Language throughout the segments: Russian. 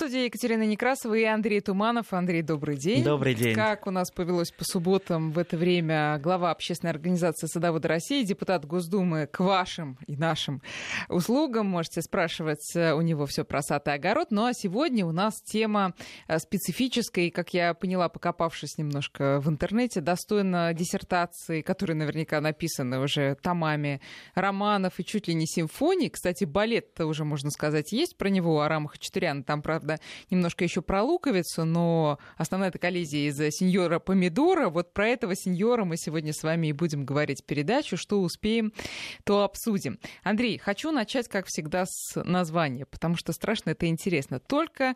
студии Екатерина Некрасова и Андрей Туманов. Андрей, добрый день. Добрый день. Как у нас повелось по субботам в это время, глава общественной организации «Садоводы России», депутат Госдумы, к вашим и нашим услугам. Можете спрашивать у него все про сад и огород. Ну а сегодня у нас тема специфическая, и, как я поняла, покопавшись немножко в интернете, достойна диссертации, которые наверняка написаны уже томами романов и чуть ли не симфоний. Кстати, балет-то уже, можно сказать, есть про него, Арама Хачатуряна. Там, правда, немножко еще про луковицу, но основная-то коллизия из-за сеньора Помидора. Вот про этого сеньора мы сегодня с вами и будем говорить передачу. Что успеем, то обсудим. Андрей, хочу начать, как всегда, с названия, потому что страшно это интересно. Только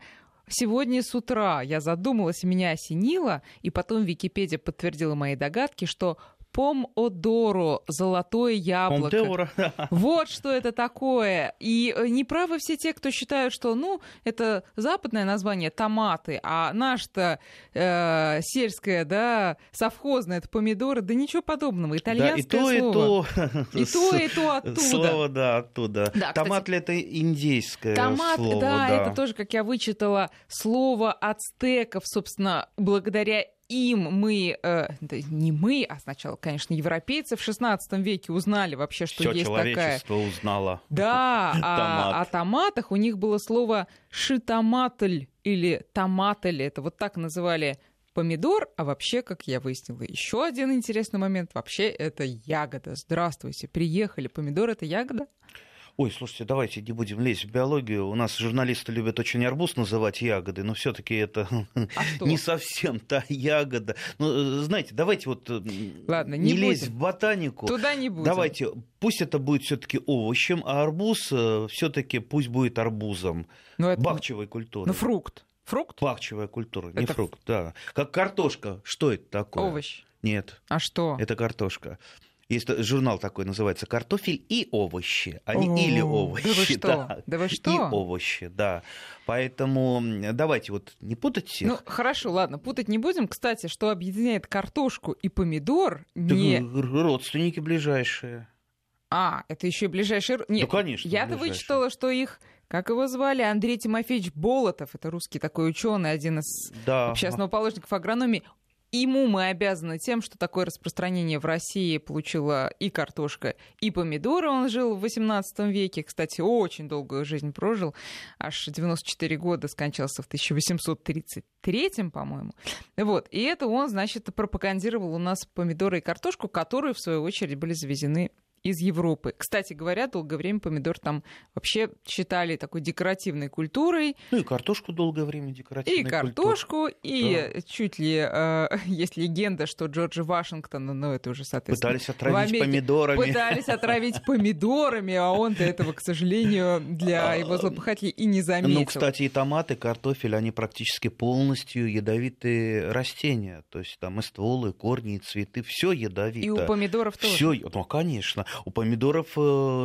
сегодня с утра я задумалась, меня осенило, и потом Википедия подтвердила мои догадки, что помодоро, золотое яблоко. Помодоро. Вот что это такое. И неправы все те, кто считают, что, ну, это западное название томаты, а наш-то сельское, да, совхозное, это помидоры. Да ничего подобного. Итальянское да, и то, слово. И то оттуда. Слово, да, оттуда. Да, томат ли это индейское слово? Да, это тоже, как я вычитала, слово ацтеков, собственно, благодаря им мы, да не мы, а сначала, конечно, европейцы в 16 веке узнали вообще, что всё есть такая... Всё человечество узнало. Да, о томатах у них было слово «шитоматль» или «томатль». Это вот так называли помидор, а вообще, как я выяснила, еще один интересный момент. Вообще это ягода. Здравствуйте, приехали. Помидор — это ягода? Ой, слушайте, давайте не будем лезть в биологию. У нас журналисты любят очень арбуз называть ягодой, но все-таки это не совсем та ягода. Ну, знаете, давайте вот ладно, не лезть в ботанику. Туда не будем. Давайте, пусть это будет все-таки овощем, а арбуз все-таки пусть будет арбузом. Бахчевой культуры. Ну, фрукт. Фрукт? Бахчевая культура, не фрукт, да. Как картошка. Что это такое? Овощ. Нет. А что? Это картошка. Есть журнал такой, называется «Картофель и овощи». Они или овощи, да. Вы что? Да. Да вы что? И овощи, да. Поэтому давайте вот не путать всех. Ну, хорошо, ладно, путать не будем. Кстати, что объединяет картошку и помидор? Не... Родственники ближайшие. А, это еще и ближайшие... Нет, да, конечно, я-то вычитала, что их... Как его звали? Андрей Тимофеевич Болотов. Это русский такой ученый, один из общественноположников агрономии. Ему мы обязаны тем, что такое распространение в России получила и картошка, и помидоры. Он жил в XVIII веке. Кстати, очень долгую жизнь прожил. Аж 94 года, скончался в 1833, по-моему. Вот. И это он, значит, пропагандировал у нас помидоры и картошку, которые, в свою очередь, были завезены из Европы. Кстати говоря, долгое время помидор там вообще считали такой декоративной культурой. Ну и картошку долгое время декоративной культурой. И картошку, и да. Чуть ли есть легенда, что Джорджа Вашингтона, ну это уже, соответственно... Пытались отравить в Америке, помидорами. Пытались отравить помидорами, а он-то этого, к сожалению, для его злопыхателей и не заметил. Ну, кстати, и томаты, картофель, они практически полностью ядовитые растения. То есть там и стволы, и корни, и цветы, все ядовито. И у помидоров тоже. Всё, ну, конечно. У помидоров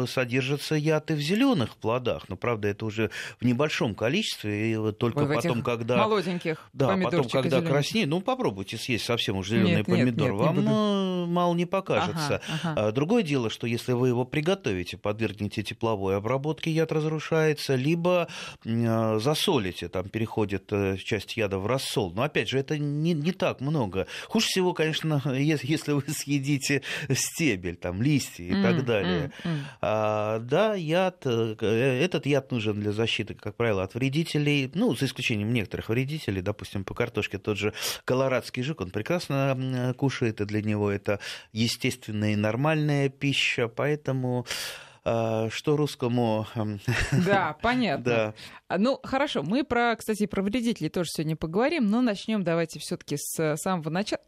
содержится яд и в зеленых плодах, но, правда, это уже в небольшом количестве, и только потом, когда... молоденьких да, помидорчик потом, когда краснеет, ну, попробуйте съесть совсем уж зеленый помидор, вам не мало не покажется. Ага. Другое дело, что если вы его приготовите, подвергнете тепловой обработке, яд разрушается, либо засолите, там переходит часть яда в рассол. Но, опять же, это не так много. Хуже всего, конечно, если вы съедите стебель, там, листья, и так далее. Да, яд, этот яд нужен для защиты, как правило, от вредителей, ну, за исключением некоторых вредителей, допустим, по картошке тот же колорадский жук, он прекрасно кушает, и для него это естественная и нормальная пища, поэтому... Что русскому... Да, понятно. Да. Ну, хорошо, мы, кстати, про вредителей тоже сегодня поговорим, но начнем давайте все-таки с самого начала.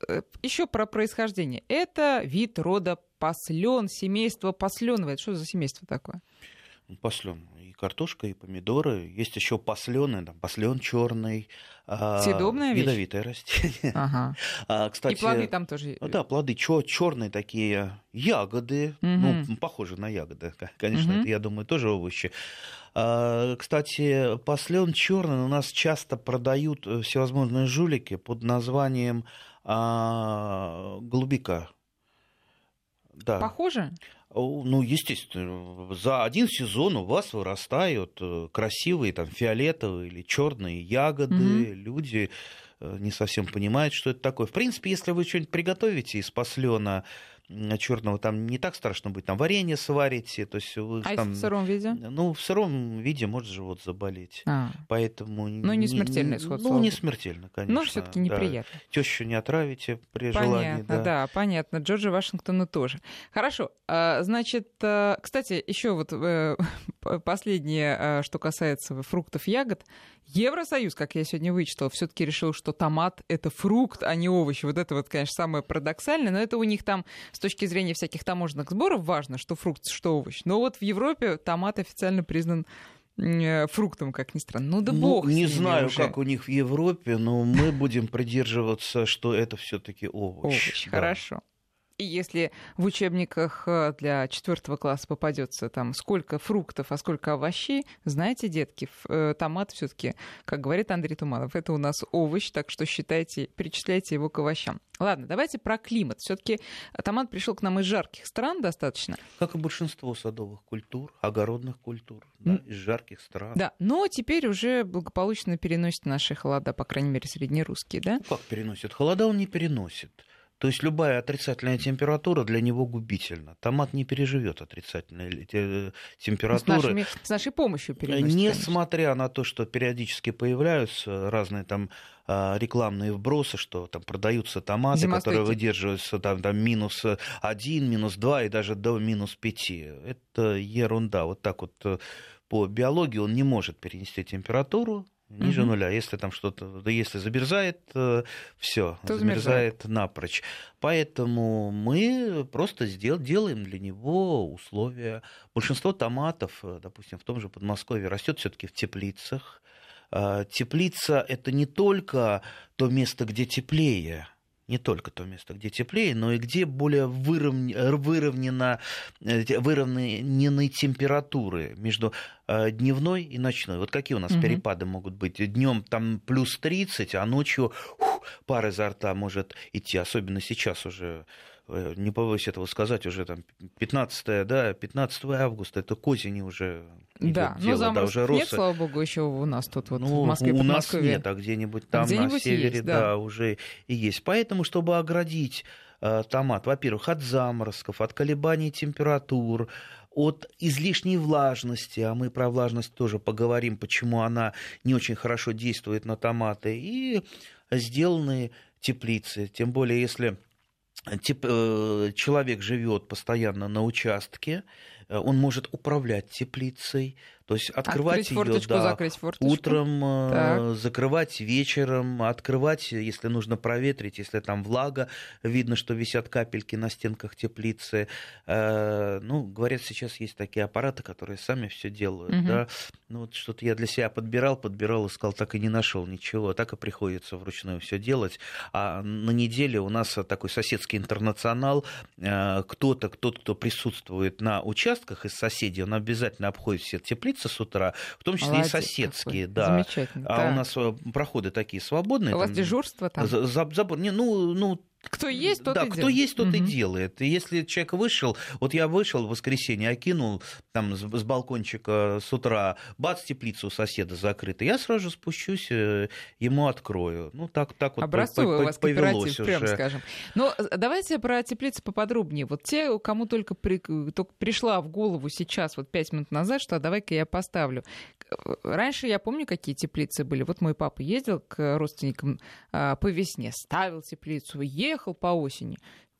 Еще про происхождение. Это вид рода паслён, семейство паслёновое. Что за семейство такое? Паслён. И картошка, и помидоры. Есть еще паслёны, там, паслён чёрный. Съедобная вещь? Ядовитое растение. Ага. Кстати, и плоды там тоже. Да, плоды черные такие, ягоды, ну, похожи на ягоды, конечно, это, я думаю, тоже овощи. Кстати, паслён чёрный у нас часто продают всевозможные жулики под названием голубика. Да. Похоже? Ну, естественно, за один сезон у вас вырастают красивые там фиолетовые или черные ягоды, люди не совсем понимают, что это такое. В принципе, если вы что-нибудь приготовите из паслёна черного, там не так страшно будет, там варенье сварите. То есть вы, а там, в сыром виде? Ну, в сыром виде может живот заболеть. Поэтому... Ну, не смертельный исход. Ну, не смертельно, конечно. Но все-таки неприятно. Да. Тещу не отравите при желании. Да. Да, понятно. Джорджа Вашингтона тоже. Хорошо. Значит, кстати, еще вот последнее, что касается фруктов, ягод. Евросоюз, как я сегодня вычитала, все-таки решил, что томат — это фрукт, а не овощ. Вот это вот, конечно, самое парадоксальное, но это у них там с точки зрения всяких таможенных сборов важно, что фрукт, что овощ. Но вот в Европе томат официально признан фруктом, как ни странно. Ну да, бог не знаю, уже. Как у них в Европе, но мы будем придерживаться, что это все-таки овощ. Да. Хорошо. И если в учебниках для 4 класса попадется там сколько фруктов, а сколько овощей, знаете, детки, томат все-таки, как говорит Андрей Туманов, это у нас овощ, так что считайте, перечисляйте его к овощам. Ладно, давайте про климат. Все-таки томат пришел к нам из жарких стран достаточно. Как и большинство садовых культур, огородных культур, да, из жарких стран. Да, но теперь уже благополучно переносит наши холода, по крайней мере, среднерусские, да? Ну, как переносит? Холода он не переносит. То есть любая отрицательная температура для него губительна. Томат не переживет отрицательной температуры. С нашей помощью переносит. Несмотря на то, что периодически появляются разные там рекламные вбросы, что там продаются томаты, которые выдерживаются там -1, -2 и даже до -5. Это ерунда. Вот так вот по биологии он не может перенести температуру ниже нуля. Если там что-то, да, если замерзает, все, замерзает напрочь. Поэтому мы просто делаем для него условия. Большинство томатов, допустим, в том же Подмосковье растет все-таки в теплицах. Теплица — это не только то место, где теплее. Не только то место, где теплее, но и где более выровнены температуры между дневной и ночной. Вот какие у нас перепады могут быть? Днем там +30, а ночью пар изо рта может идти, особенно сейчас уже. Не побоюсь этого сказать, уже там 15 августа, это к осени уже идет, да, дело. Заморозков уже нет, слава богу, еще у нас тут вот в Москве, у нас нет, а где-нибудь там где-нибудь на севере есть, да, уже и есть. Поэтому, чтобы оградить томат, во-первых, от заморозков, от колебаний температур, от излишней влажности, а мы про влажность тоже поговорим, почему она не очень хорошо действует на томаты, и сделаны теплицы, тем более если... человек живет постоянно на участке, он может управлять теплицей, то есть открывать ее, да, утром, так, закрывать вечером, открывать, если нужно проветрить, если там влага, видно, что висят капельки на стенках теплицы. Ну, говорят, сейчас есть такие аппараты, которые сами все делают. Да? Ну, вот что-то я для себя подбирал, искал, так и не нашел ничего, так и приходится вручную все делать. А на неделе у нас такой соседский интернационал, кто присутствует на участке, из соседей, он обязательно обходит все теплицы с утра, в том числе и соседские. Да. У нас проходы такие свободные. У вас дежурство там? Забор. Кто есть, тот, да, и кто делает. Есть, тот и делает. И если человек вышел, вот я вышел в воскресенье, окинул там с балкончика с утра, бац, теплица у соседа закрыта, я сразу же спущусь, ему открою. Ну, так вот образцовый у вас кооператив, уже. Прям скажем. Но давайте про теплицы поподробнее. Вот те, кому только пришла в голову сейчас, вот 5 минут назад, что давай-ка я поставлю. Раньше я помню, какие теплицы были. Вот мой папа ездил к родственникам по весне, ставил теплицу, ехал по осени,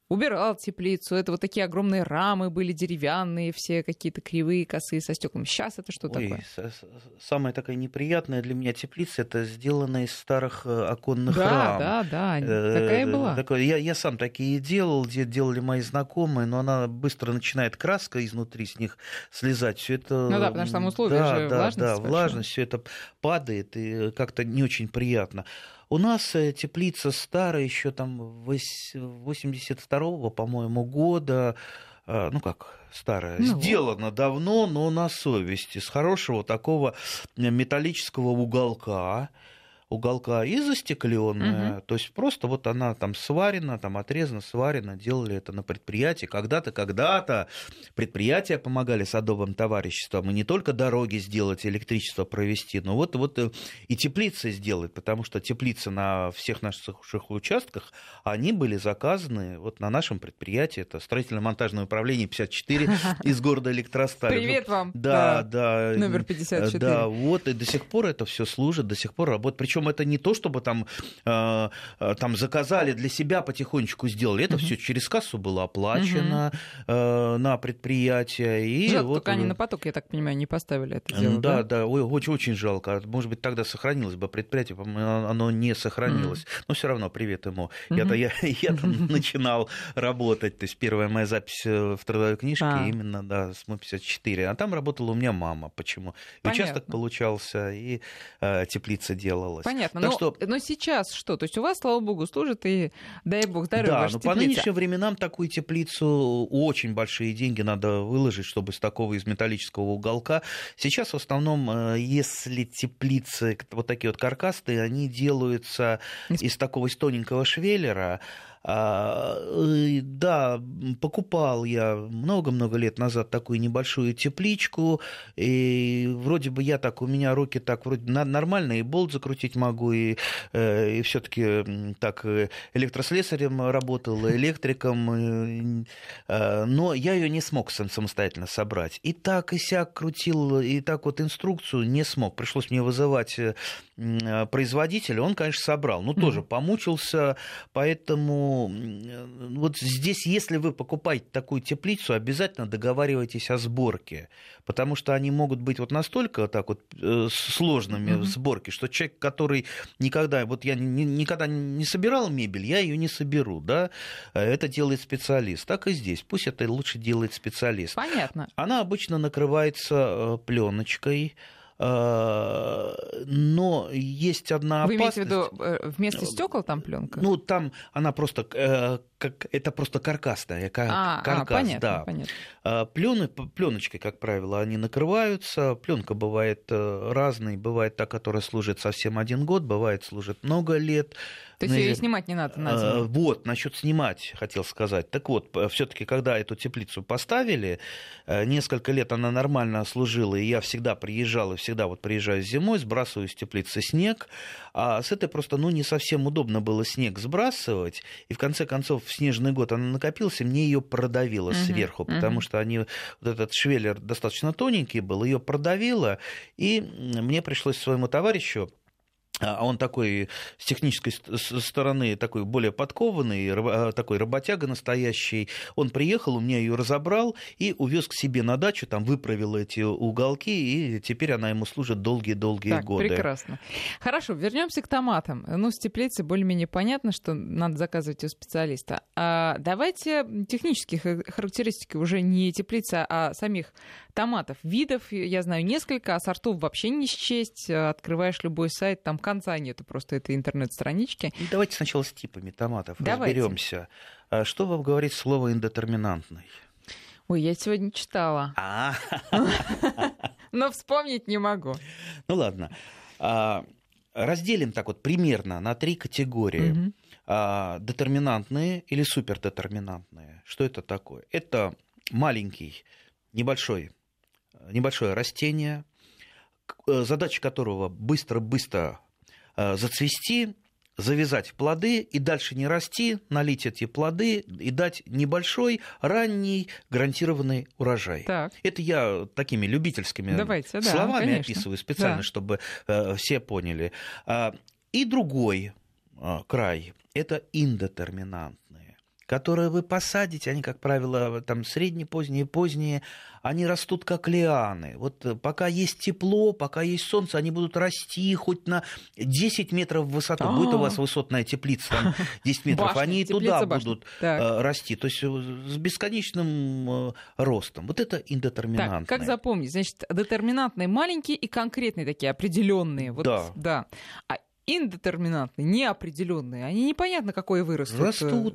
убирал теплицу. Это вот такие огромные рамы были деревянные, все какие-то кривые, косые, со стеклами. Сейчас это что такое? Самая такая неприятная для меня теплица — это сделана из старых оконных рам. Да, такая и была. Я сам такие делал, делали мои знакомые, но она быстро начинает краска изнутри с них слезать. Все это... Ну да, потому что там условия же влажность. Да, влажность, все это падает, и как-то не очень приятно. У нас теплица старая, еще там 82-го, по-моему, года. Ну как старая, сделана давно, но на совести. С хорошего такого металлического уголка. уголка и застекленная, то есть просто вот она там сварена, там отрезана, сварена, делали это на предприятии. Когда-то предприятия помогали садовым товариществам, и не только дороги сделать, электричество провести, но вот и теплицы сделать, потому что теплицы на всех наших участках, они были заказаны вот на нашем предприятии, это строительно-монтажное управление 54 из города Электросталь. Привет вам! Да. Номер 54. Да, вот, и до сих пор это все служит, до сих пор работает. Причем это не то, чтобы там заказали для себя, потихонечку сделали. Это все через кассу было оплачено на предприятие. И жалко, вот... только они на поток, я так понимаю, не поставили это дело. Да, очень жалко. Может быть, тогда сохранилось бы предприятие, оно не сохранилось. Но все равно привет ему. Я там начинал работать. То есть первая моя запись в трудовой книжке именно с МО-54. А там работала у меня мама. Почему? Участок получался, и теплица делалась. Понятно. Но сейчас что? То есть у вас, слава богу, служит, и дай бог здоровья ваша теплица. Да, но по нынешним временам такую теплицу очень большие деньги надо выложить, чтобы с такого из металлического уголка. Сейчас в основном, если теплицы вот такие вот каркастые, они делаются из такого тоненького швеллера. Да, покупал я много-много лет назад такую небольшую тепличку, и вроде бы у меня руки так вроде нормально, и болт закрутить могу, и все-таки так электрослесарем работал, электриком, но я ее не смог самостоятельно собрать. И так, и сяк крутил, и так вот инструкцию не смог. Пришлось мне вызывать производителя, он, конечно, собрал, но тоже помучился, поэтому вот здесь, если вы покупаете такую теплицу, обязательно договаривайтесь о сборке, потому что они могут быть вот настолько так вот сложными в сборке, что человек, который никогда, вот я никогда не собирал мебель, я ее не соберу, да, это делает специалист. Так и здесь, пусть это лучше делает специалист. Понятно. Она обычно накрывается пленочкой. Но есть одна опасность. Вы имеете в виду вместо стекол там пленка? Ну, там она просто... это просто каркасная, понятно. Пленочкой, как правило, они накрываются. Пленка бывает разной, бывает та, которая служит совсем 1 год, бывает служит много лет. То есть ее снимать не надо на зиму. Вот, насчет снимать хотел сказать. Так вот, все-таки, когда эту теплицу поставили, несколько лет она нормально служила, и я всегда приезжал, и всегда вот приезжаю зимой, сбрасываю с теплицы снег, а с этой просто, не совсем удобно было снег сбрасывать, и в конце концов в снежный год она накопилась, и мне ее продавило сверху, потому что вот этот швеллер достаточно тоненький был, ее продавило, и мне пришлось своему товарищу, а он такой с технической стороны такой более подкованный, такой работяга настоящий. Он приехал, у меня ее разобрал и увез к себе на дачу, там выправил эти уголки, и теперь она ему служит долгие-долгие годы. Прекрасно. Хорошо, вернемся к томатам. С теплицы более-менее понятно, что надо заказывать у специалиста. А давайте технические характеристики уже не теплицы, а самих томатов. Видов, я знаю, несколько, а сортов вообще не счесть. Открываешь любой сайт, там конца нету просто этой интернет-странички. Давайте сначала с типами томатов разберемся. Что вам говорит слово «индетерминантный»? Ой, я сегодня читала. Но вспомнить не могу. Ну ладно. Разделим так вот примерно на 3 категории. Детерминантные или супердетерминантные. Что это такое? Это маленький, небольшое растение, задача которого быстро-быстро зацвести, завязать в плоды и дальше не расти, налить эти плоды и дать небольшой, ранний, гарантированный урожай. Так. Это я такими любительскими словами описываю специально, чтобы все поняли. И другой край – это индетерминантные, которые вы посадите, они, как правило, там средние, поздние, они растут как лианы. Вот пока есть тепло, пока есть солнце, они будут расти хоть на 10 метров в высоту. Будет у вас высотная теплица, там 10 метров, башня, они и туда будут расти. То есть с бесконечным ростом. Вот это индетерминантные. Так, как запомнить? Значит, детерминантные маленькие и конкретные такие, определенные. Вот, да. А индетерминантные, неопределенные, они непонятно какой вырастут.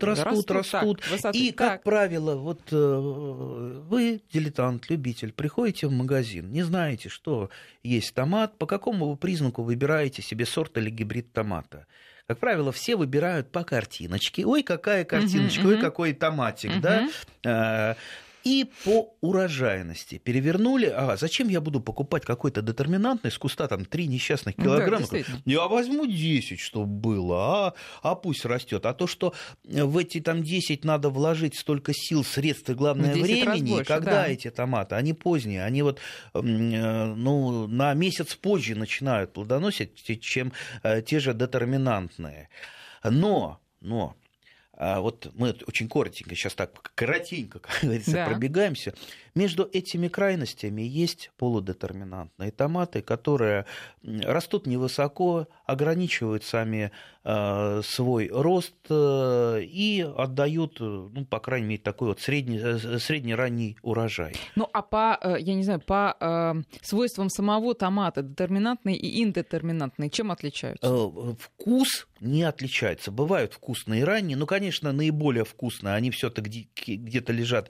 Растут. И, как правило, вот вы, дилетант, любитель, приходите в магазин, не знаете, что есть томат, по какому вы признаку выбираете себе сорт или гибрид томата. Как правило, все выбирают по картиночке. Ой, какая картиночка, ой, какой томатик, да? И по урожайности. Перевернули. А зачем я буду покупать какой-то детерминантный с куста там 3 несчастных килограмма? Да, я возьму 10, чтобы было, а пусть растет. А то, что в эти там 10 надо вложить столько сил, средств и, главное, времени, больше, когда эти томаты, они поздние, они вот на месяц позже начинают плодоносить, чем те же детерминантные. Но вот мы очень коротенько, сейчас так коротенько, как говорится, пробегаемся. Между этими крайностями есть полудетерминантные томаты, которые растут невысоко, ограничивают сами свой рост и отдают, по крайней мере, такой вот среднеранний урожай. По свойствам самого томата детерминантные и индетерминантные чем отличаются? Вкус не отличается. Бывают вкусные ранние, конечно, наиболее вкусные, они все-таки где-то лежат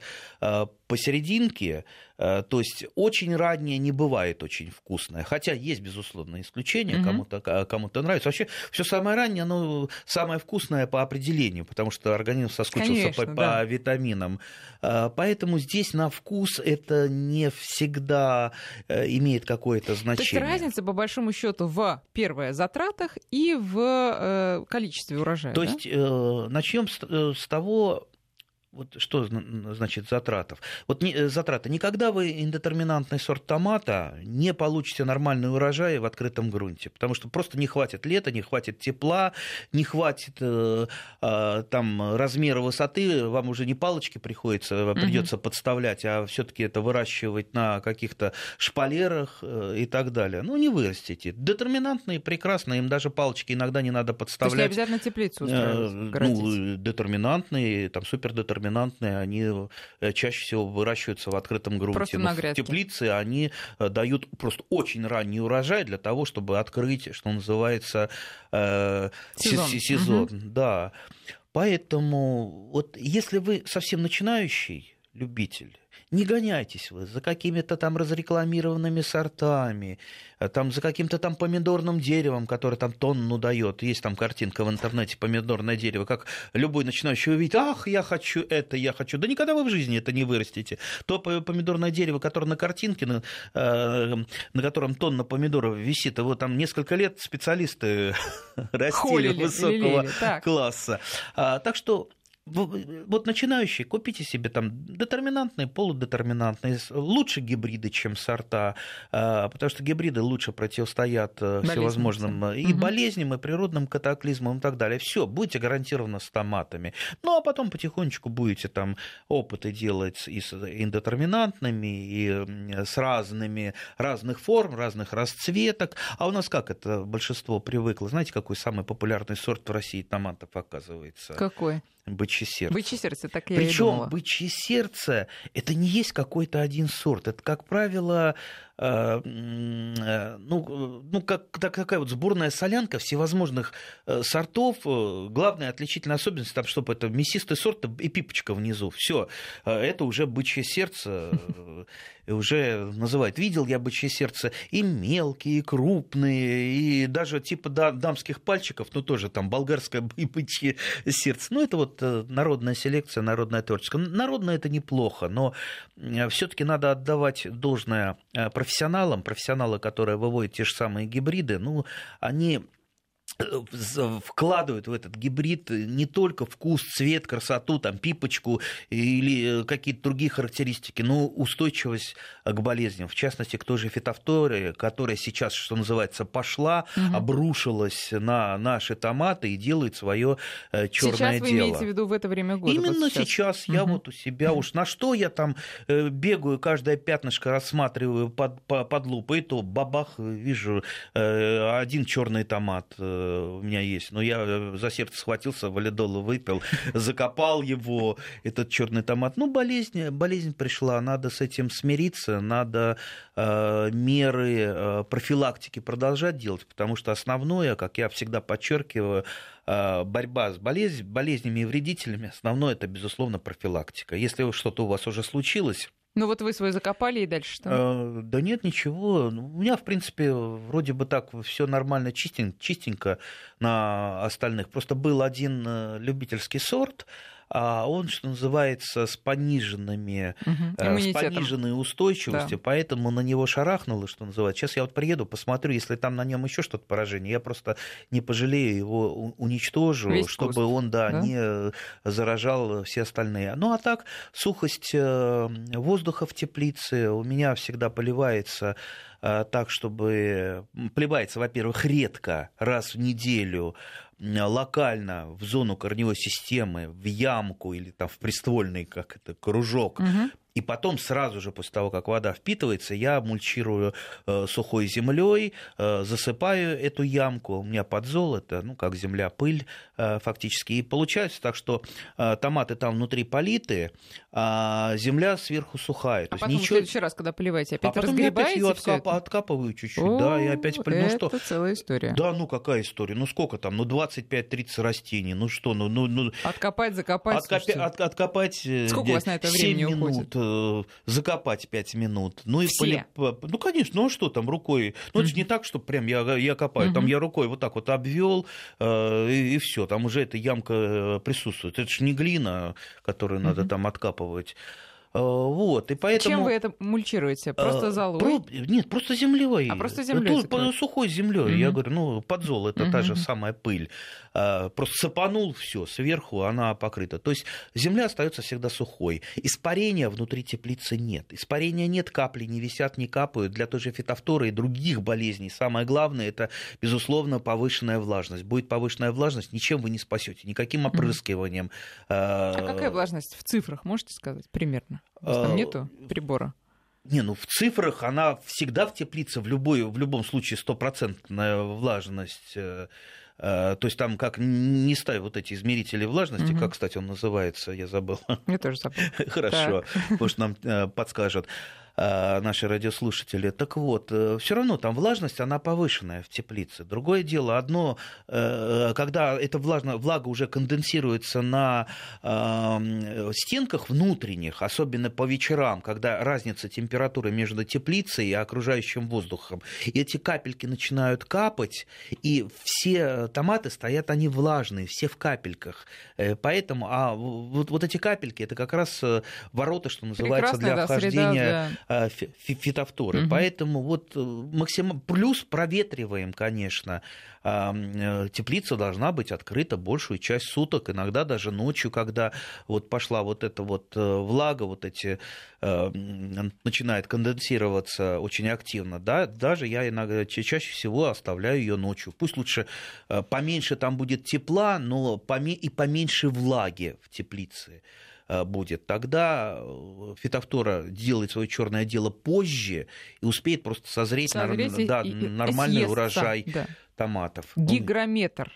посерединке, то есть очень раннее не бывает очень вкусное, хотя есть, безусловно, исключения, кому-то нравится. Вообще все самое раннее, оно самое вкусное по определению, потому что организм соскучился по витаминам. Поэтому здесь на вкус это не всегда имеет какое-то значение. То есть разница, по большому счету, в первое затратах и в количестве урожая. То есть начнем с того, что значит затратов? Затраты. Никогда вы индетерминантный сорт томата не получите нормальный урожай в открытом грунте, потому что просто не хватит лета, не хватит тепла, не хватит размера, высоты, вам уже не палочки придется подставлять, а все-таки это выращивать на каких-то шпалерах и так далее. Не вырастите. Детерминантные прекрасно, им даже палочки иногда не надо подставлять. То есть не обязательно теплицу городить? Детерминантные, супердетерминантные, они чаще всего выращиваются в открытом грунте. В теплице они дают просто очень ранний урожай для того, чтобы открыть, что называется, сезон. Да. Поэтому если вы совсем начинающий любитель, не гоняйтесь вы за какими-то там разрекламированными сортами, за каким-то там помидорным деревом, которое там тонну дает. Есть там картинка в интернете «Помидорное дерево», как любой начинающий увидит: «Ах, я хочу это, я хочу». Да никогда вы в жизни это не вырастите. То помидорное дерево, которое на картинке, на котором тонна помидоров висит, его там несколько лет специалисты растили высокого класса. Так что... начинающие, купите себе там детерминантные, полудетерминантные, лучше гибриды, чем сорта, потому что гибриды лучше противостоят всевозможным и болезням, и природным катаклизмам, и так далее. Все, будете гарантированно с томатами. А потом потихонечку будете там опыты делать и с индетерминантными, и с разных форм, разных расцветок. А у нас как это большинство привыкло? Знаете, какой самый популярный сорт в России томатов оказывается? Какой? Бычье сердце. Бычье сердце, так я и думала. Причём бычье сердце – это не есть какой-то один сорт. Это, как правило, такая вот сборная солянка всевозможных сортов. Главная отличительная особенность, чтобы это мясистый сорт и пипочка внизу. Все, это уже бычье сердце, уже называют. Видел я бычье сердце и мелкие, и крупные, и даже типа дамских пальчиков, тоже там болгарское бычье сердце. Это народная селекция, народное творчество. Народное это неплохо, но все-таки надо отдавать должное профессионалам. Профессионалы, которые выводят те же самые гибриды, они вкладывают в этот гибрид не только вкус, цвет, красоту, пипочку или какие-то другие характеристики, но устойчивость к болезням. В частности, к той же фитофторе, которая сейчас, что называется, пошла, обрушилась на наши томаты и делает свое черное дело. Сейчас вы имеете в виду в это время года? Именно сейчас. Я у себя уж на что я там бегаю, каждое пятнышко рассматриваю под лупой, то бабах, вижу один черный томат. у меня есть, но я за сердце схватился, валидола выпил, закопал его, этот черный томат. Ну, болезнь пришла, надо с этим смириться, надо меры профилактики продолжать делать, потому что основное, как я всегда подчеркиваю, борьба с болезнями и вредителями, основное это, безусловно, профилактика. Если что-то у вас уже случилось... Ну вот вы свой закопали, и дальше что? Да нет, ничего. У меня, в принципе, вроде бы так все нормально, чистенько на остальных. Просто был один любительский сорт, а он, что называется, с пониженной устойчивостью, да. Поэтому на него шарахнуло, что называется. Сейчас я вот приеду, посмотрю, если там на нем еще что-то поражение, я просто не пожалею, его уничтожу, весь чтобы куст, он да? не заражал все остальные. Ну а так, сухость воздуха в теплице у меня всегда поливается так, чтобы... Поливается, во-первых, редко, раз в неделю, локально в зону корневой системы, в ямку или там в приствольный, как это, кружок. Угу. И потом сразу же после того, как вода впитывается, я мульчирую сухой землей, засыпаю эту ямку. У меня подзол, это как земля, пыль фактически. И получается так, что томаты там внутри политые, а земля сверху сухая. То есть потом ничего... в следующий раз, когда поливаете, опять разгребаете? А потом я опять откапываю чуть-чуть. Да, и опять... Это целая история. Да, какая история? Сколько там? 25-30 растений. Откопать, закопать. Откопать. Сколько у вас на это времени уходит? Закопать 5 минут. И конечно, а что там рукой? Это же не так, что прям я копаю. Там я рукой вот так вот обвел, и все. Там уже эта ямка присутствует. Это же не глина, которую надо там откапывать. Вот, и поэтому... Чем вы это мульчируете? Просто золой? Нет, просто землей. А просто землей? Сухой землей. Я говорю, подзол это та же самая пыль. Просто сыпанул, все, сверху она покрыта. То есть земля остается всегда сухой. Испарения внутри теплицы нет. Испарения нет, капли не висят, не капают. Для той же фитофторы и других болезней самое главное это, безусловно, повышенная влажность. Будет повышенная влажность, ничем вы не спасете, никаким опрыскиванием. А какая влажность в цифрах, можете сказать примерно? Там нету прибора? В цифрах она всегда в теплице, в любом случае 100% влажность. То есть там как не ставь вот эти измерители влажности, как, кстати, он называется, я забыл. Я тоже забыл. Хорошо, может, нам подскажут наши радиослушатели. Так вот, все равно там влажность, она повышенная в теплице. Другое дело, одно, когда эта влага уже конденсируется на стенках внутренних, особенно по вечерам, когда разница температуры между теплицей и окружающим воздухом, и эти капельки начинают капать, и все томаты стоят, они влажные, все в капельках. Поэтому, вот эти капельки, это как раз ворота, что называется, прекрасная, для вхождения... Среда для... фитофторы. Поэтому плюс проветриваем, конечно. Теплица должна быть открыта большую часть суток, иногда даже ночью, когда пошла эта влага, начинает конденсироваться очень активно. Да? Даже я иногда чаще всего оставляю ее ночью. Пусть лучше поменьше там будет тепла, но и поменьше влаги в теплице будет. Тогда фитофтора делает свое черное дело позже и успеет просто созреть нормальный урожай томатов. Гигрометр.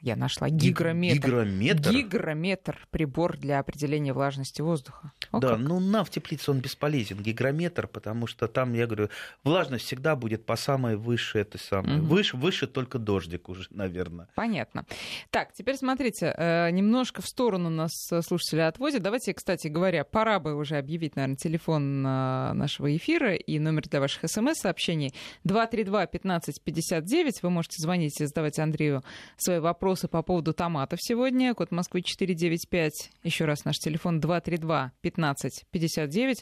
Я нашла гигрометр. Гигрометр – прибор для определения влажности воздуха. В теплице он бесполезен, гигрометр, потому что там, я говорю, влажность всегда будет по самой выше этой самой. Выше только дождик уже, наверное. Понятно. Так, теперь смотрите, немножко в сторону нас слушатели отводят. Давайте, кстати говоря, пора бы уже объявить, наверное, телефон нашего эфира и номер для ваших СМС-сообщений 232-15-59. Вы можете звонить и задавать Андрею свои вопросы по поводу томатов сегодня. Код Москвы 495. Еще раз наш телефон 232-15-59.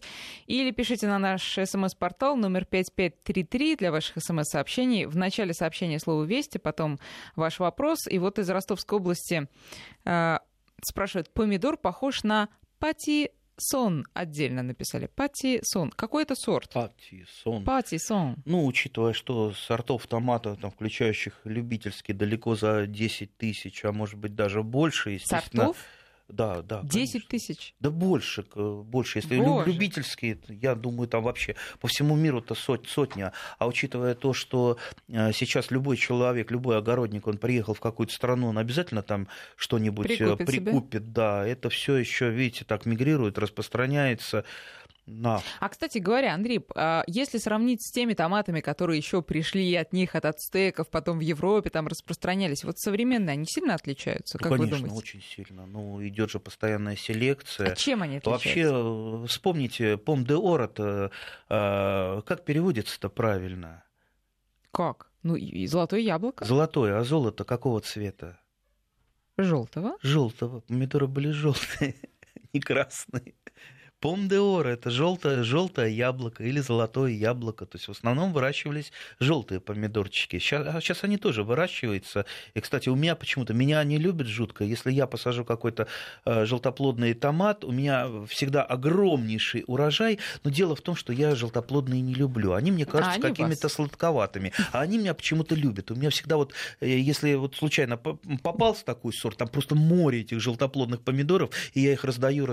Или пишите на наш СМС-портал номер 5533 для ваших СМС-сообщений. В начале сообщения слово «Вести», потом ваш вопрос. И из Ростовской области спрашивают, помидор похож на патиссон. Отдельно написали. Патиссон. Какой это сорт? Патиссон. Учитывая, что сортов томатов, включающих любительские, далеко за 10 тысяч, а может быть даже больше, естественно. Сортов? Да, 10 тысяч? Да больше. Если любительские, я думаю, там вообще по всему миру-то сотня. А учитывая то, что сейчас любой человек, любой огородник, он приехал в какую-то страну, он обязательно там что-нибудь прикупит. Да, это все еще, видите, так мигрирует, распространяется. No. А, кстати говоря, Андрей, если сравнить с теми томатами, которые еще пришли от них, от ацтеков, потом в Европе там распространялись, вот современные, они сильно отличаются, как вы думаете? Конечно, очень сильно. Ну, идет же постоянная селекция. А чем они отличаются? Вообще, вспомните, пом де ора-то, как переводится-то правильно? Как? Ну, и золотое яблоко. Золотое, а золото какого цвета? Желтого. Желтого. Помидоры были желтые, не красные. Пом де ор — это желтое яблоко или золотое яблоко. То есть в основном выращивались желтые помидорчики. Сейчас они тоже выращиваются. И, кстати, у меня почему-то, меня они любят жутко. Если я посажу какой-то желтоплодный томат, у меня всегда огромнейший урожай. Но дело в том, что я желтоплодные не люблю. Они мне кажутся какими-то сладковатыми. А они меня почему-то любят. У меня всегда вот, если вот случайно попался такой сорт, там просто море этих желтоплодных помидоров, и я их раздаю,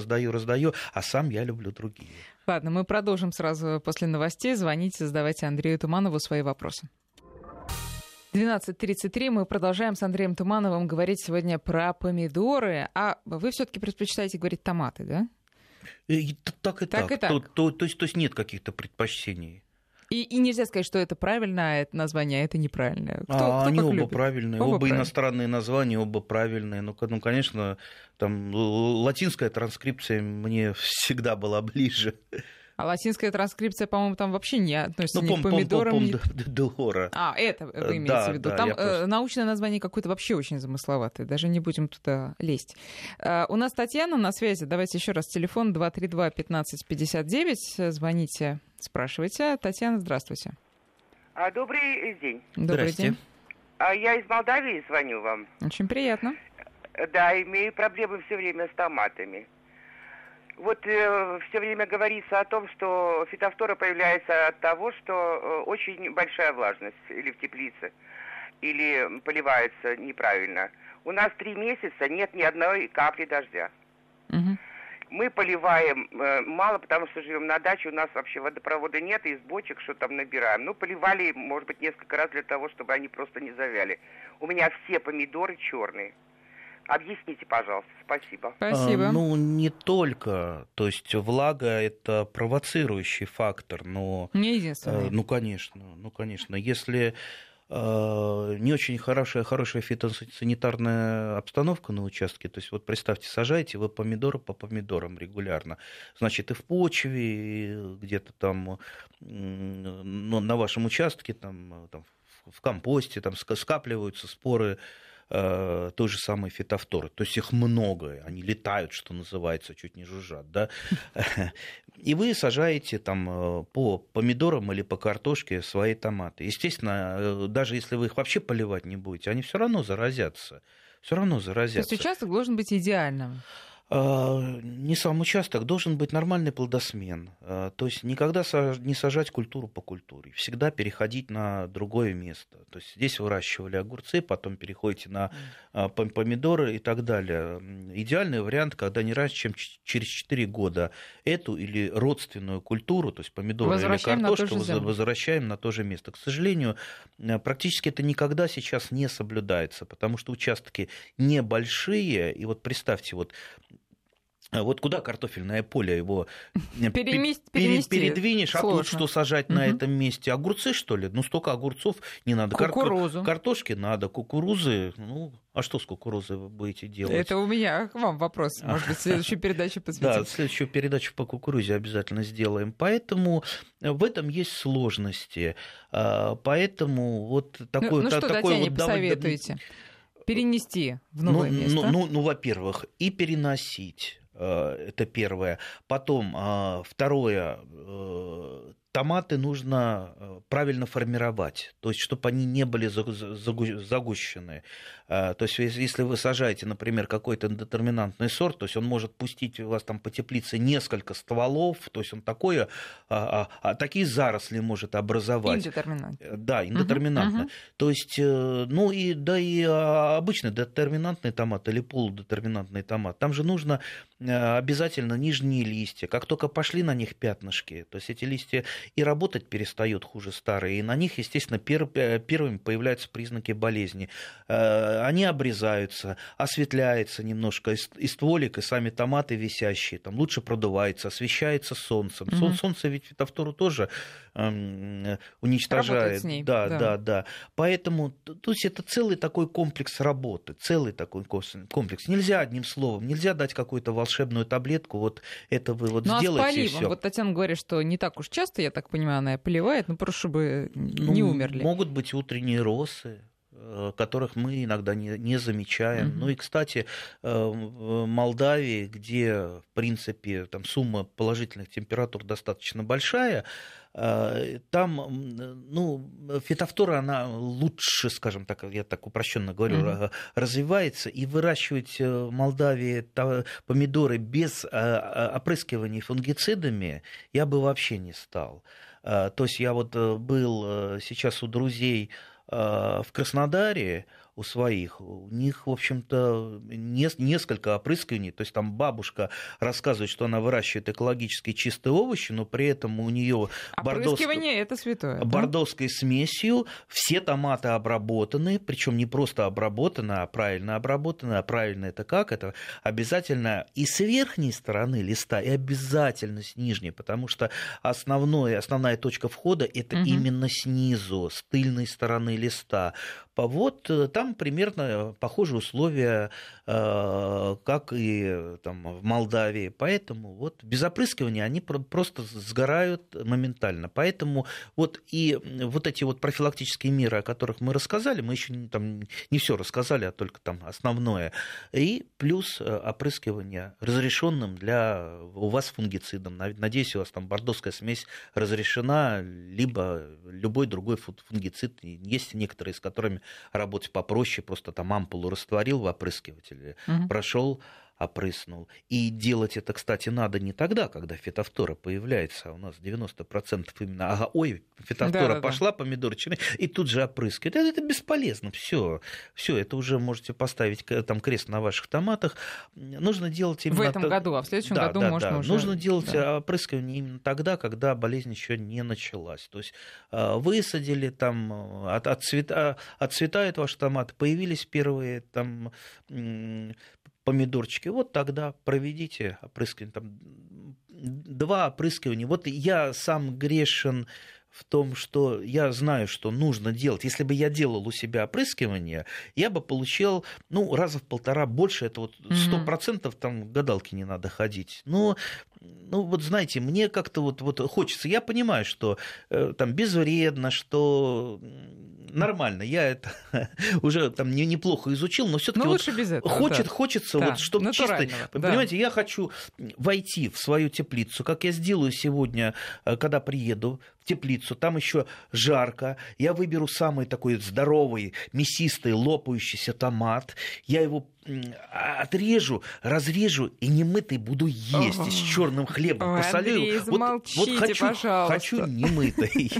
а сам я люблю другие. Ладно, мы продолжим сразу после новостей. Звоните, задавайте Андрею Туманову свои вопросы. 12:33. Мы продолжаем с Андреем Тумановым говорить сегодня про помидоры. А вы все-таки предпочитаете говорить томаты, да? И так и так. То есть нет каких-то предпочтений. И нельзя сказать, что это правильно, а это название, а это неправильно. Кто они оба любит? Правильные, оба иностранные названия, оба правильные. Ну, конечно, там латинская транскрипция мне всегда была ближе. А латинская транскрипция, по-моему, там вообще не относится ни к помидорам. Помидора. Это вы имеете в виду. Там научное название какое-то вообще очень замысловатое. Даже не будем туда лезть. У нас Татьяна на связи. Давайте еще раз телефон 232-1559. Звоните, спрашивайте. Татьяна, здравствуйте. Добрый день. Добрый день. Я из Молдавии звоню вам. Очень приятно. Да, имею проблемы все время с томатами. Вот все время говорится о том, что фитофтора появляется от того, что очень большая влажность или в теплице, или поливается неправильно. У нас 3 месяца нет ни одной капли дождя. Угу. Мы поливаем мало, потому что живем на даче, у нас вообще водопровода нет, и из бочек что там набираем. Ну, поливали, может быть, несколько раз для того, чтобы они просто не завяли. У меня все помидоры черные. Объясните, пожалуйста. Спасибо. Ну, не только. То есть влага – это провоцирующий фактор. Но не единственный. Ну, конечно. Если не очень хорошая фитосанитарная обстановка на участке, то есть вот представьте, сажаете вы помидоры по помидорам регулярно, значит, и в почве, и где-то там на вашем участке, там в компосте там скапливаются споры той же самой фитофторы. То есть их много, они летают, что называется, чуть не жужжат, да? И вы сажаете там по помидорам или по картошке свои томаты. Естественно, даже если вы их вообще поливать не будете, они все равно заразятся. То есть участок должен быть идеальным? Не сам участок, должен быть нормальный плодосмен. То есть никогда не сажать культуру по культуре. Всегда переходить на другое место. То есть здесь выращивали огурцы, потом переходите на помидоры и так далее. Идеальный вариант, когда не раньше, чем через 4 года эту или родственную культуру, то есть помидоры или картошку, возвращаем на то же место. К сожалению, практически это никогда сейчас не соблюдается, потому что участки небольшие. И вот представьте, вот куда картофельное поле его передвинешь, сложно. А тут что сажать на этом месте? Огурцы, что ли? Ну, столько огурцов не надо. Кукурузу. Картошки надо, кукурузы. Ну, а что с кукурузой вы будете делать? Это у меня к вам вопрос. Может быть, следующую передачу посвятим. Да, следующую передачу по кукурузе обязательно сделаем. Поэтому в этом есть сложности. Поэтому вот такое... Ну что, Татьяне посоветуете? Перенести в новое место? Ну, во-первых, и переносить, это первое. Потом, второе, томаты нужно правильно формировать, то есть чтобы они не были загущены. То есть если вы сажаете, например, какой-то детерминантный сорт, то есть он может пустить у вас там по теплице несколько стволов, то есть он такое, такие заросли может образовать. Индетерминантно. Да, индетерминантно. Угу, угу. То есть, ну и да и обычный детерминантный томат или полудетерминантный томат, там же нужно обязательно нижние листья, как только пошли на них пятнышки, то есть эти листья и работать перестают хуже старые, и на них, естественно, первыми появляются признаки болезни. Они обрезаются, осветляется немножко и стволик, и сами томаты висящие, там лучше продувается, освещается солнцем. Угу. Солнце ведь фитофтору тоже уничтожает. Ней, да. Поэтому, то есть это целый такой комплекс работы, целый такой комплекс. Нельзя одним словом, нельзя дать какую-то волшебную таблетку, вот это вы вот сделаете и всё. Вот Татьяна говорит, что не так уж часто, я так понимаю, она поливает, но просто чтобы не умерли. Могут быть утренние росы, которых мы иногда не замечаем. Mm-hmm. Ну и, кстати, в Молдавии, где, в принципе, там сумма положительных температур достаточно большая, там, ну, фитофтора, она лучше, скажем так, я так упрощенно говорю, mm-hmm. развивается, и выращивать в Молдавии помидоры без опрыскивания фунгицидами я бы вообще не стал. То есть я вот был сейчас у друзей в Краснодаре, у своих, у них, в общем-то, несколько опрыскиваний, то есть там бабушка рассказывает, что она выращивает экологически чистые овощи, но при этом у нее бордовской смесью все томаты обработаны, причем не просто обработаны, а правильно обработаны, а правильно это как? Это обязательно и с верхней стороны листа, и обязательно с нижней, потому что основная точка входа это угу. именно снизу, с тыльной стороны листа. Вот там примерно похожие условия, как и там, в Молдавии. Поэтому вот без опрыскивания они просто сгорают моментально. Поэтому вот и вот эти вот профилактические меры, о которых мы рассказали, мы еще не все рассказали, а только там основное. И плюс опрыскивание разрешенным для у вас фунгицидом. Надеюсь, у вас там бордовская смесь разрешена, либо любой другой фунгицид. Есть некоторые, с которыми работать попроще, просто там ампулу растворил в опрыскивателе, угу. прошел, опрыснул. И делать это, кстати, надо не тогда, когда фитофтора появляется, у нас 90% именно, фитофтора пошла, помидорчина, и тут же опрыскивает. Это бесполезно, все, это уже можете поставить там крест на ваших томатах. Нужно делать именно... В этом году, а в следующем году можно уже... Нужно делать опрыскивание именно тогда, когда болезнь еще не началась. То есть высадили, там, отцветают ваши томаты, появились первые там... помидорчики, вот тогда проведите опрыскивание, там 2 опрыскивания. Вот я сам грешен в том, что я знаю, что нужно делать. Если бы я делал у себя опрыскивание, я бы получил, раза в 1,5 больше, это вот 100%, там гадалки не надо ходить. Но, вот знаете, мне как-то вот хочется. Я понимаю, что там безвредно, что нормально. Я это уже там неплохо изучил, но все-таки хочется, да, вот, чтобы чисто... Да. Понимаете, я хочу войти в свою теплицу, как я сделаю сегодня, когда приеду в теплицу, там еще жарко, я выберу самый такой здоровый, мясистый, лопающийся томат, я его отрежу, разрежу и немытый буду есть, и с черным хлебом посолю. Андрей, замолчите, пожалуйста. Хочу немытый.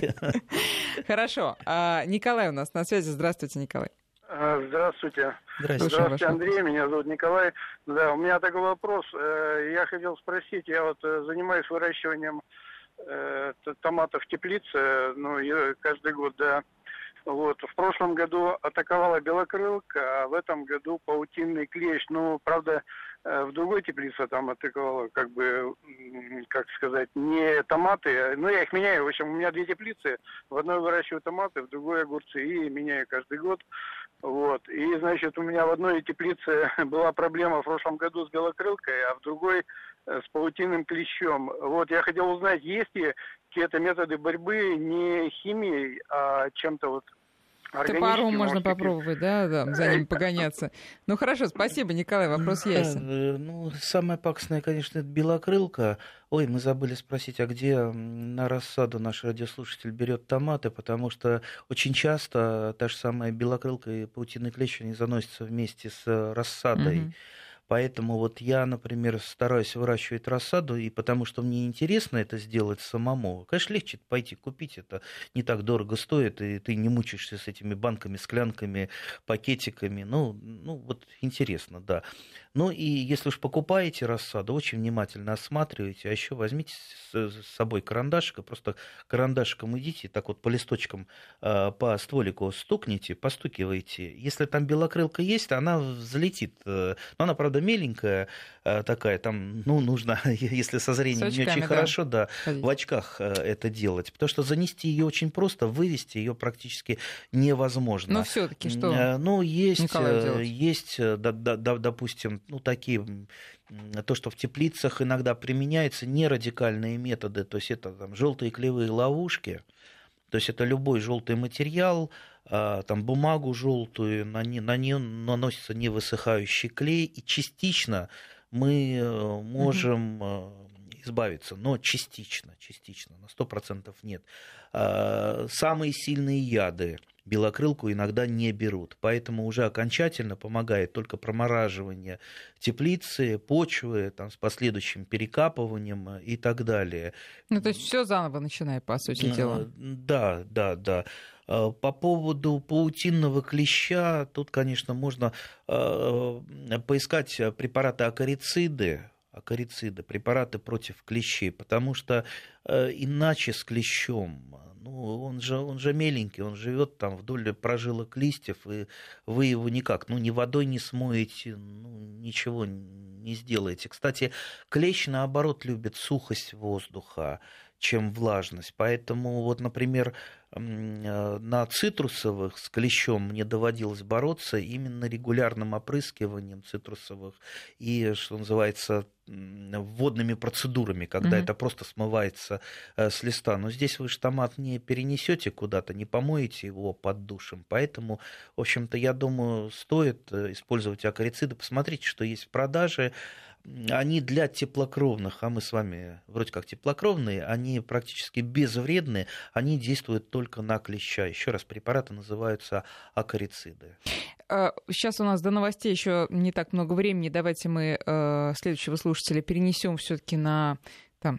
Хорошо. Николай у нас на связи. Здравствуйте, Николай. Здравствуйте. Здравствуйте, Андрей. Меня зовут Николай. Да, у меня такой вопрос. Я хотел спросить, я вот занимаюсь выращиванием томатов в теплице, каждый год, да. Вот, в прошлом году атаковала белокрылка, а в этом году паутинный клещ. Правда, в другой теплице там атаковала, не томаты. Я их меняю. В общем, у меня 2 теплицы. В одной выращиваю томаты, в другой огурцы. И меняю каждый год. Вот. И, значит, у меня в одной теплице была проблема в прошлом году с белокрылкой, а в другой с паутинным клещом. Вот, я хотел узнать, есть ли какие-то методы борьбы не химией, а чем-то вот Топором можно попробовать, да, за ним погоняться. Ну хорошо, спасибо, Николай, вопрос ясен. Ну, самая пакостная, конечно, это белокрылка. Ой, мы забыли спросить, а где на рассаду наш радиослушатель берет томаты, потому что очень часто та же самая белокрылка и паутинный клещ, они заносятся вместе с рассадой. Угу. Поэтому вот я, например, стараюсь выращивать рассаду, и потому что мне интересно это сделать самому. Конечно, легче пойти купить, это не так дорого стоит, и ты не мучаешься с этими банками, склянками, пакетиками. Ну вот интересно, да. Ну и если уж покупаете рассаду, очень внимательно осматривайте, а еще возьмите с собой карандашик, и просто карандашиком идите, так вот по листочкам, по стволику стукните, постукивайте. Если там белокрылка есть, она взлетит. Но она, правда, меленькая такая, там, ну, нужно, если со зрением не очень хорошо, да, в очках это делать, потому что занести ее очень просто, вывести ее практически невозможно. Но все-таки что? Ну, есть, допустим, ну, такие, то, что в теплицах иногда применяются, нерадикальные методы, то есть это там желтые клеевые ловушки, то есть это любой желтый материал, там бумагу желтую, на нее наносится невысыхающий клей, и частично мы можем избавиться, но частично, на 100% нет. Самые сильные яды белокрылку иногда не берут, поэтому уже окончательно помогает только промораживание теплицы, почвы там, с последующим перекапыванием и так далее. Ну, то есть все заново начинает, по сути дела. Да. По поводу паутинного клеща, тут, конечно, можно поискать препараты акарициды, препараты против клещей, потому что иначе с клещом, ну, он же меленький, он живет там вдоль прожилок листьев, и вы его никак, ну, ни водой не смоете, ну, ничего не сделаете. Кстати, клещ, наоборот, любит сухость воздуха, чем влажность. Поэтому, вот, например, на цитрусовых с клещом мне доводилось бороться именно регулярным опрыскиванием цитрусовых и, что называется, водными процедурами, когда это просто смывается с листа. Но здесь вы же томат не перенесете куда-то, не помоете его под душем. Поэтому, в общем-то, я думаю, стоит использовать акарициды. Посмотрите, что есть в продаже. Они для теплокровных, а мы с вами вроде как теплокровные, они практически безвредны, они действуют только на клеща. Еще раз, препараты называются акарициды. Сейчас у нас до новостей еще не так много времени. Давайте мы следующего слушателя перенесем все-таки на 4-5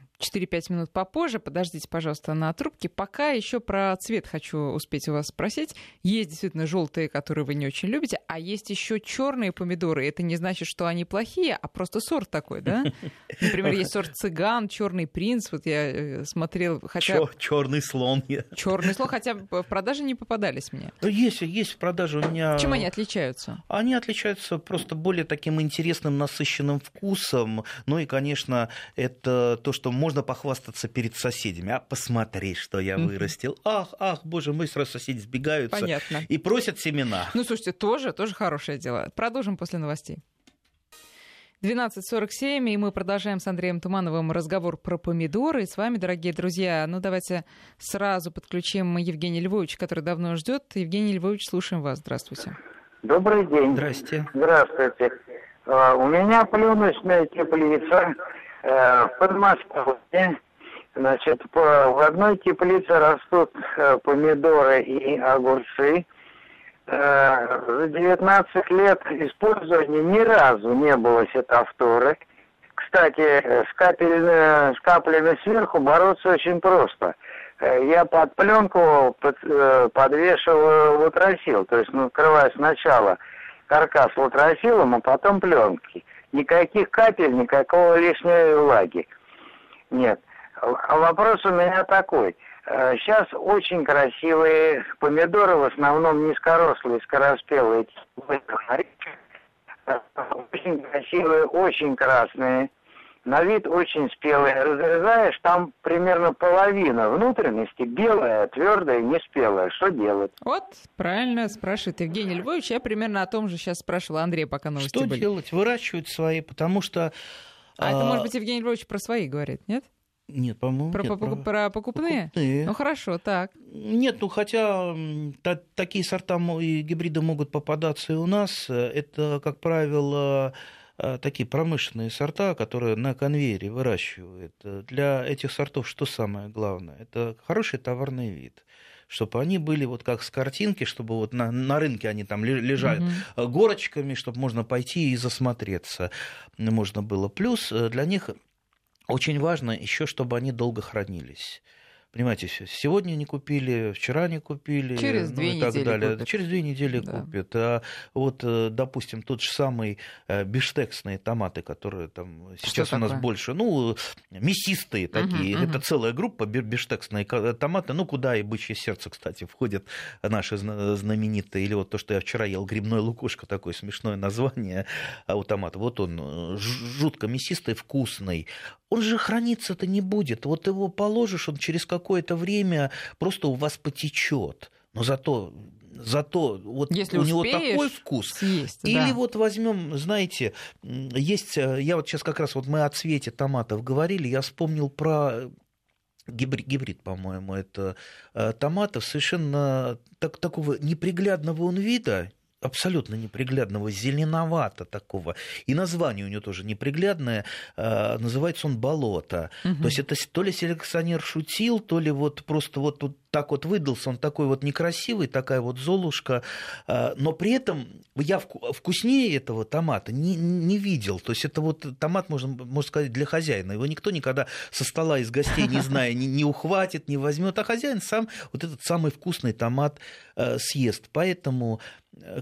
минут попозже. Подождите, пожалуйста, на трубке. Пока еще про цвет хочу успеть у вас спросить. Есть действительно желтые, которые вы не очень любите, а есть еще черные помидоры. Это не значит, что они плохие, а просто сорт такой, да? Например, есть сорт цыган, черный принц. Вот я смотрел, хотя... Черный слон. Черный слон, хотя в продаже не попадались мне. Есть в продаже у меня... Чем они отличаются? Они отличаются просто более таким интересным, насыщенным вкусом. Ну и, конечно, это то, что можно похвастаться перед соседями. А посмотри, что я вырастил. Ах, боже мой, сразу соседи сбегаются. Понятно. И просят семена. Ну, слушайте, тоже хорошее дело. Продолжим после новостей. 12:47, и мы продолжаем с Андреем Тумановым разговор про помидоры. И с вами, дорогие друзья, ну давайте сразу подключим Евгения Львовича, который давно ждет. Евгений Львович, слушаем вас. Здравствуйте. Добрый день. Здравствуйте. У меня пленочная теплица в Подмосковье. Значит, в одной теплице растут помидоры и огурцы. За 19 лет использования ни разу не было светофторы. Кстати, с каплями сверху бороться очень просто. Я под пленку подвешиваю лутросил, то есть накрываю сначала каркас лутросилом, а потом пленки. Никаких капель, никакого лишней влаги нет. Вопрос у меня такой. Сейчас очень красивые помидоры, в основном низкорослые, скороспелые. Очень красивые, очень красные. На вид очень спелые. Разрезаешь, там примерно половина внутренности белая, твердая, неспелая. Что делать? Вот, правильно спрашивает Евгений Львович. Я примерно о том же сейчас спрашивала Андрея, пока новости были. Что делать? Выращивать свои, потому что... А это, может быть, Евгений Львович про свои говорит, нет? Нет, по-моему, про покупные? Покупные. Ну, хорошо, так. Нет, ну, хотя такие сорта и гибриды могут попадаться и у нас. Это, как правило, такие промышленные сорта, которые на конвейере выращивают. Для этих сортов что самое главное? Это хороший товарный вид. Чтобы они были вот как с картинки, чтобы вот на рынке они там лежали горочками, чтобы можно пойти и засмотреться можно было. Плюс для них очень важно еще, чтобы они долго хранились. Понимаете, сегодня не купили, вчера не купили, через две и так далее. Купят. Через 2 недели купят. А вот, допустим, тот же самый бифштексные томаты, которые там сейчас у нас больше, ну, мясистые такие. Это целая группа бифштексные томаты. Ну, куда и бычье сердце, кстати, входят наши знаменитые. Или вот то, что я вчера ел, грибной лукошко, такое смешное название у томата. Вот он жутко мясистый, вкусный. Он же храниться-то не будет. Вот его положишь, он через какое-то время просто у вас потечет. Но зато вот если у него такой вкус. Съесть, или вот возьмем, знаете, есть. Я вот сейчас как раз вот мы о цвете томатов говорили, я вспомнил про гибрид, по-моему, это томатов совершенно такого неприглядного он вида. Абсолютно неприглядного, зеленовато такого. И название у него тоже неприглядное. Называется он «Болото». То есть это то ли селекционер шутил, то ли вот просто вот так вот выдался. Он такой вот некрасивый, такая вот золушка. Но при этом я вкуснее этого томата не видел. То есть это вот томат, можно сказать, для хозяина. Его никто никогда со стола из гостей, не зная, не ухватит, не возьмет. А хозяин сам вот этот самый вкусный томат съест. Поэтому...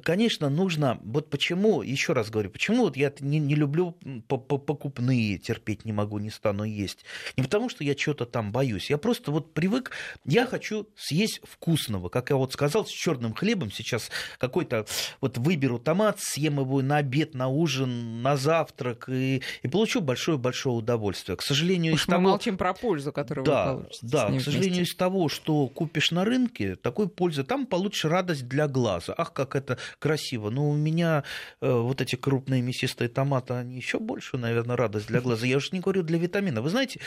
Конечно, нужно, вот почему, еще раз говорю, почему вот я не люблю покупные, терпеть не могу, не стану есть. Не потому, что я чего-то там боюсь, я просто вот привык, я хочу съесть вкусного, как я вот сказал, с черным хлебом сейчас какой-то, вот выберу томат, съем его на обед, на ужин, на завтрак и получу большое-большое удовольствие. К сожалению, из того... Мы молчим про пользу, которую вы получите. Да, к сожалению, из того, что купишь на рынке, такой пользы, там получишь радость для глаза. Ах, как это красиво. Но у меня вот эти крупные мясистые томаты, они еще больше, наверное, радость для глаза. Я уж не говорю для витамина. Вы знаете,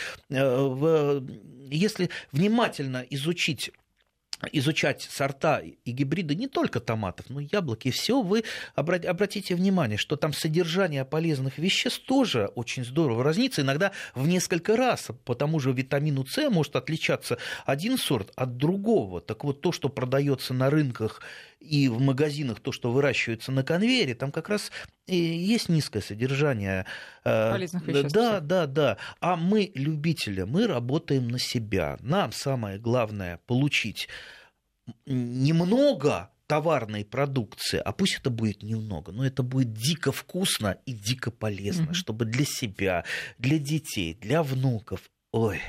если внимательно изучать сорта и гибриды не только томатов, но и яблоки, и все, вы обратите внимание, что там содержание полезных веществ тоже очень здорово разнится, иногда в несколько раз, по тому же витамину С может отличаться один сорт от другого. Так вот, то, что продается на рынках и в магазинах, то, что выращивается на конвейере, там как раз есть низкое содержание полезных веществ. Да. А мы, любители, мы работаем на себя. Нам самое главное получить немного товарной продукции, а пусть это будет немного, но это будет дико вкусно и дико полезно, чтобы для себя, для детей, для внуков. Ой,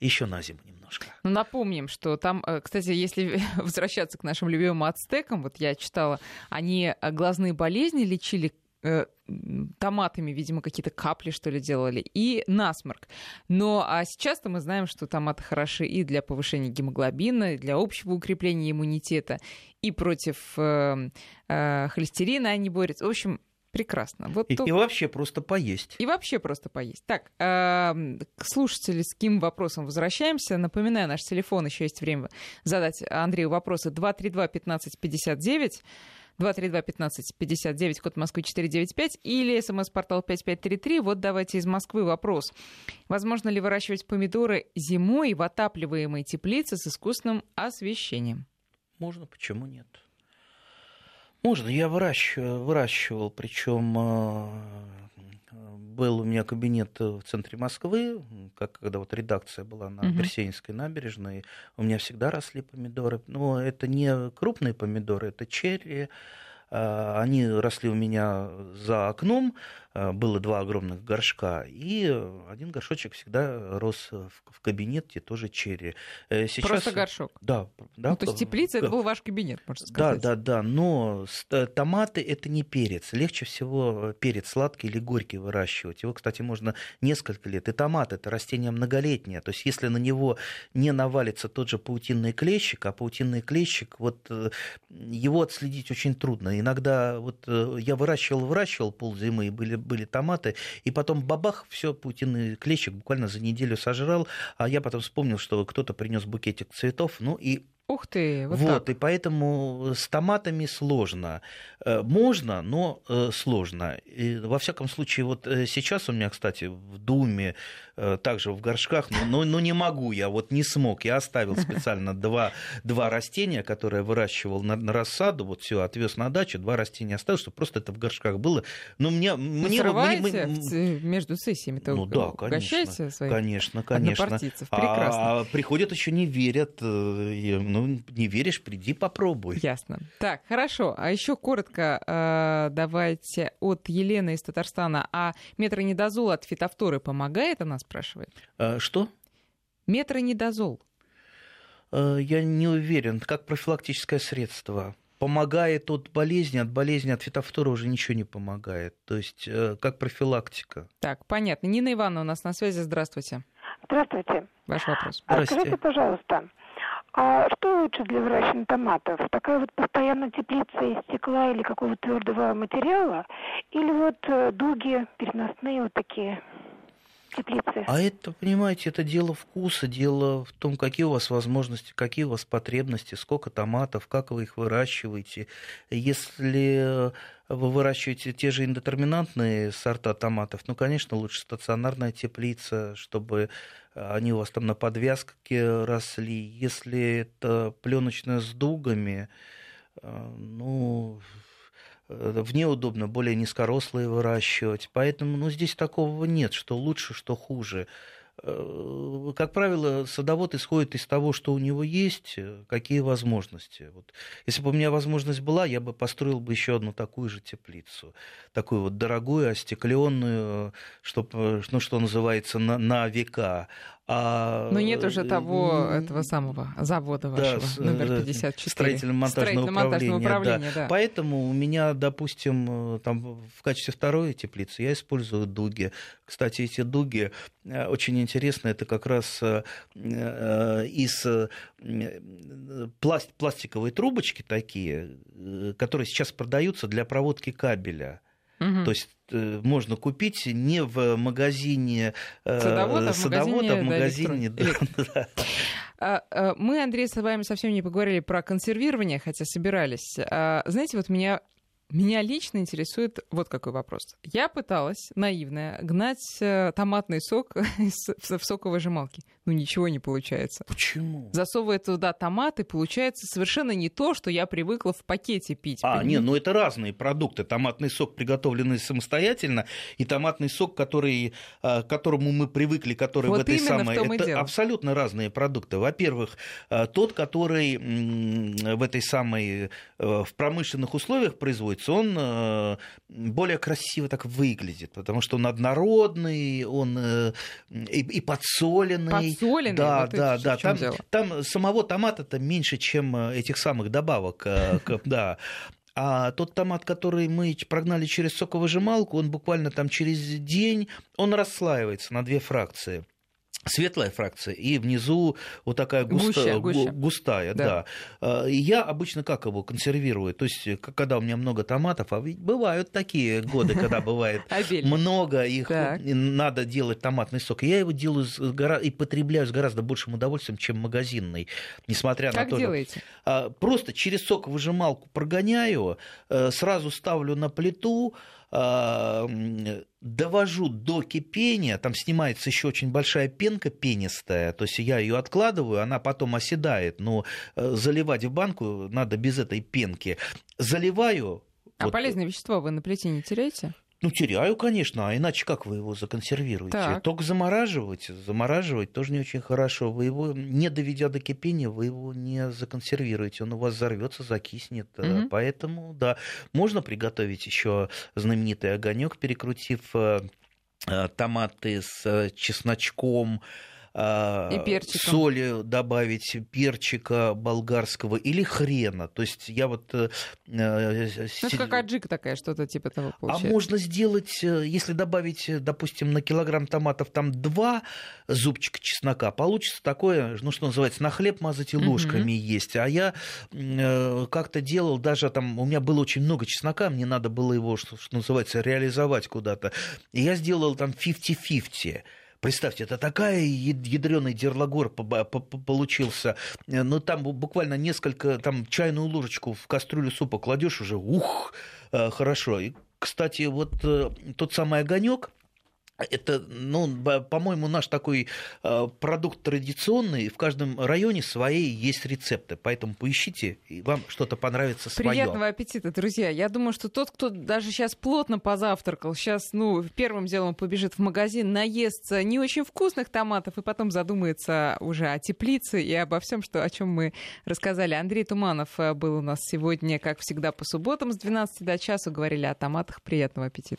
еще на зиму немножко. Ну, напомним, что там, кстати, если возвращаться к нашим любимым ацтекам, вот я читала, они глазные болезни лечили томатами, видимо, какие-то капли, что ли, делали, и насморк. Но а сейчас-то мы знаем, что томаты хороши и для повышения гемоглобина, и для общего укрепления иммунитета, и против холестерина они борются. В общем, прекрасно. Вот и вообще просто поесть. Так, к слушательским вопросам возвращаемся. Напоминаю, наш телефон, еще есть время задать Андрею вопросы. 232-15-59, 232-15-59, код Москвы 495, или смс-портал 5533. Вот давайте из Москвы вопрос. Возможно ли выращивать помидоры зимой в отапливаемой теплице с искусственным освещением? Можно, почему нет? Можно, я выращивал, причем был у меня кабинет в центре Москвы, когда вот редакция была на Берсеневской набережной, у меня всегда росли помидоры, но это не крупные помидоры, это черри, они росли у меня за окном, было 2 огромных горшка, и один горшочек всегда рос в кабинете, тоже черри. Сейчас... Просто горшок? Да. Ну, то есть теплица – это был ваш кабинет, можно сказать. Да, но томаты – это не перец. Легче всего перец сладкий или горький выращивать. Его, кстати, можно несколько лет. И томат – это растение многолетнее. То есть если на него не навалится тот же паутинный клещик, а паутинный клещик, вот его отследить очень трудно. Иногда вот я выращивал ползимы, и были были томаты, и потом бабах, все, Путин и клещик буквально за неделю сожрал, а я потом вспомнил, что кто-то принес букетик цветов, ну и... Ух ты, вот и поэтому с томатами сложно. Можно, но сложно. И, во всяком случае, вот сейчас у меня, кстати, в Думе, также в горшках, но не могу я, вот не смог. Я оставил специально два растения, которые выращивал на рассаду, вот все отвез на дачу, два растения оставил, чтобы просто это в горшках было. Но мне срываете между сессиями-то, ну, да, угощаете своих однопартийцев? Прекрасно. А приходят еще не верят, ну, не веришь, приди попробуй. Ясно. Так, хорошо. А еще коротко давайте от Елены из Татарстана. А метронидазол от фитофторы помогает, она спрашивает? Что? Метронидазол. Я не уверен. Как профилактическое средство. Помогает от болезни от фитофтора уже ничего не помогает. То есть как профилактика. Так, понятно. Нина Ивановна у нас на связи. Здравствуйте. Здравствуйте. Ваш вопрос. Скажите, пожалуйста, а что лучше для выращивания томатов? Такая вот постоянная теплица из стекла или какого-то твердого материала? Или вот дуги, переносные вот такие теплицы? А это, понимаете, это дело вкуса, дело в том, какие у вас возможности, какие у вас потребности, сколько томатов, как вы их выращиваете. Если вы выращиваете те же индетерминантные сорта томатов, ну, конечно, лучше стационарная теплица, чтобы они у вас там на подвязке росли. Если это пленочная с дугами, ну, в ней удобно более низкорослые выращивать. Поэтому, ну, здесь такого нет, что лучше, что хуже. Как правило, садовод исходит из того, что у него есть, какие возможности. Вот. Если бы у меня возможность была, я бы построил бы еще одну такую же теплицу. Такую вот дорогую, остекленную, чтобы, ну, что называется, на века. Но нет уже того, этого самого завода вашего, да, номер 54. Строительно-монтажное управление, да. Поэтому у меня, допустим, там, в качестве второй теплицы я использую дуги. Кстати, эти дуги очень интересны. Это как раз из пластиковой трубочки такие, которые сейчас продаются для проводки кабеля. Угу. То есть можно купить не в магазине садовода, а в магазине... Мы, Андрей, с вами совсем не поговорили про консервирование, хотя собирались. Знаете, вот меня лично интересует вот какой вопрос. Я пыталась, наивная, гнать томатный сок в соковыжималке. Ну, ничего не получается. Почему? Засовывая туда томаты, получается совершенно не то, что я привыкла в пакете пить. Нет, ну это разные продукты. Томатный сок, приготовленный самостоятельно, и томатный сок, к которому мы привыкли, который вот в этой самой... Это абсолютно разные продукты. Во-первых, тот, который в этой самой... в промышленных условиях производится, он более красиво так выглядит, потому что он однородный, он и подсоленный. Подсоленный? Да, вот да. Там самого томата-то меньше, чем этих самых добавок. Да. А тот томат, который мы прогнали через соковыжималку, он буквально там через день, он расслаивается на две фракции. Светлая фракция, и внизу вот такая густая, да. Я обычно как его консервирую? То есть, когда у меня много томатов, а ведь бывают такие годы, когда бывает много, их надо делать томатный сок. Я его делаю и потребляю с гораздо большим удовольствием, чем магазинный, несмотря на то... Как делаете? Просто через соковыжималку прогоняю, сразу ставлю на плиту, довожу до кипения, там снимается еще очень большая пенка пенистая, то есть я ее откладываю, она потом оседает, но заливать в банку надо без этой пенки. Заливаю... А вот, полезные вещества вы на плите не теряете? Ну, теряю, конечно, а иначе как вы его законсервируете? Так. Только замораживать тоже не очень хорошо. Вы его, не доведя до кипения, вы его не законсервируете, он у вас взорвется, закиснет. Угу. Поэтому, да, можно приготовить еще знаменитый огонек, перекрутив томаты с чесночком, соли добавить, перчика болгарского или хрена. То есть я вот... это как аджика такая, что-то типа того получается. А можно сделать, если добавить, допустим, на килограмм томатов там 2 зубчика чеснока, получится такое, ну, что называется, на хлеб мазать и ложками есть. А я как-то делал даже там... У меня было очень много чеснока, мне надо было его, что называется, реализовать куда-то. И я сделал там 50-50. Представьте, это такая ядрёный дерлогор получился. Ну, там буквально несколько, там чайную ложечку в кастрюлю супа кладешь уже, ух, хорошо. И, кстати, вот тот самый огонек. Это, ну, по-моему, наш такой продукт традиционный. В каждом районе свои есть рецепты. Поэтому поищите, и вам что-то понравится свое. Приятного аппетита, друзья. Я думаю, что тот, кто даже сейчас плотно позавтракал, сейчас, ну, первым делом побежит в магазин, наестся не очень вкусных томатов и потом задумается уже о теплице и обо всем, о чем мы рассказали. Андрей Туманов был у нас сегодня, как всегда, по субботам с 12 до часу. Говорили о томатах. Приятного аппетита.